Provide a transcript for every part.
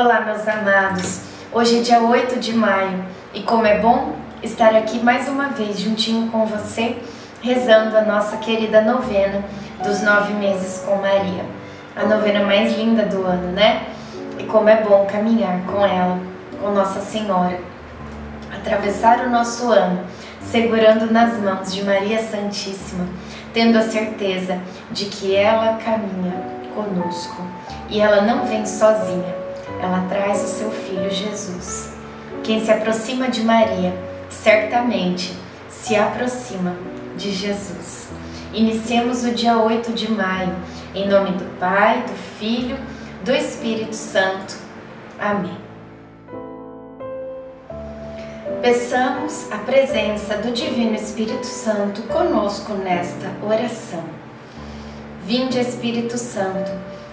Olá, meus amados, hoje é dia 8 de maio e como é bom estar aqui mais uma vez juntinho com você, rezando a nossa querida novena dos 9 meses com Maria, a novena mais linda do ano, né? E como é bom caminhar com ela, com Nossa Senhora, atravessar o nosso ano, segurando nas mãos de Maria Santíssima, tendo a certeza de que ela caminha conosco e ela não vem sozinha, ela traz o seu Filho Jesus. Quem se aproxima de Maria, certamente se aproxima de Jesus. Iniciemos o dia 8 de maio, em nome do Pai, do Filho, do Espírito Santo. Amém. Peçamos a presença do Divino Espírito Santo conosco nesta oração. Vinde, Espírito Santo,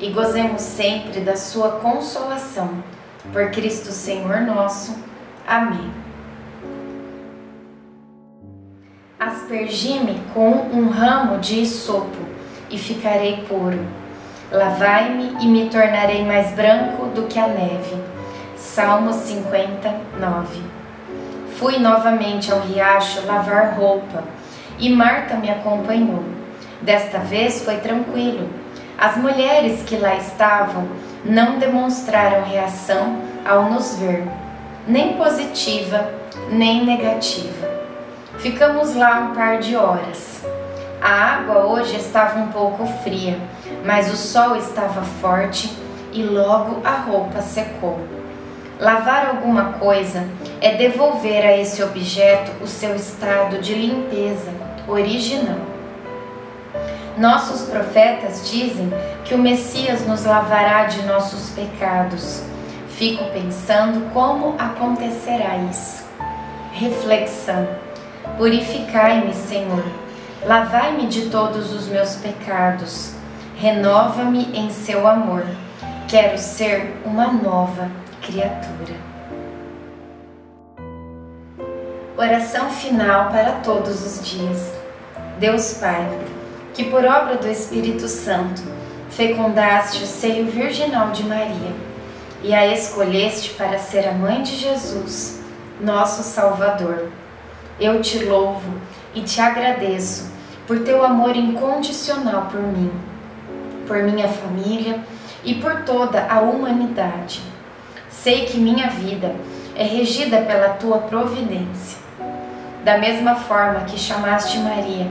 e gozemos sempre da sua consolação. Por Cristo Senhor nosso. Amém. Aspergi-me com um ramo de hisopo e ficarei puro. Lavai-me e me tornarei mais branco do que a neve. Salmo 59. Fui novamente ao riacho lavar roupa, e Marta me acompanhou. Desta vez foi tranquilo. As mulheres que lá estavam não demonstraram reação ao nos ver, nem positiva, nem negativa. Ficamos lá um par de horas. A água hoje estava um pouco fria, mas o sol estava forte e logo a roupa secou. Lavar alguma coisa é devolver a esse objeto o seu estado de limpeza original. Nossos profetas dizem que o Messias nos lavará de nossos pecados. Fico pensando como acontecerá isso. Reflexão. Purificai-me, Senhor. Lavai-me de todos os meus pecados. Renova-me em seu amor. Quero ser uma nova criatura. Oração final para todos os dias. Deus Pai, que por obra do Espírito Santo fecundaste o seio virginal de Maria e a escolheste para ser a mãe de Jesus, nosso Salvador. Eu te louvo e te agradeço por teu amor incondicional por mim, por minha família e por toda a humanidade. Sei que minha vida é regida pela tua providência. Da mesma forma que chamaste Maria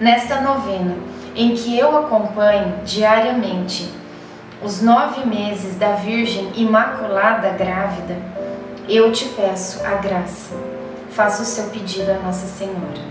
Nesta novena, em que eu acompanho diariamente os 9 meses da Virgem Imaculada Grávida, eu te peço a graça. Faça o seu pedido a Nossa Senhora.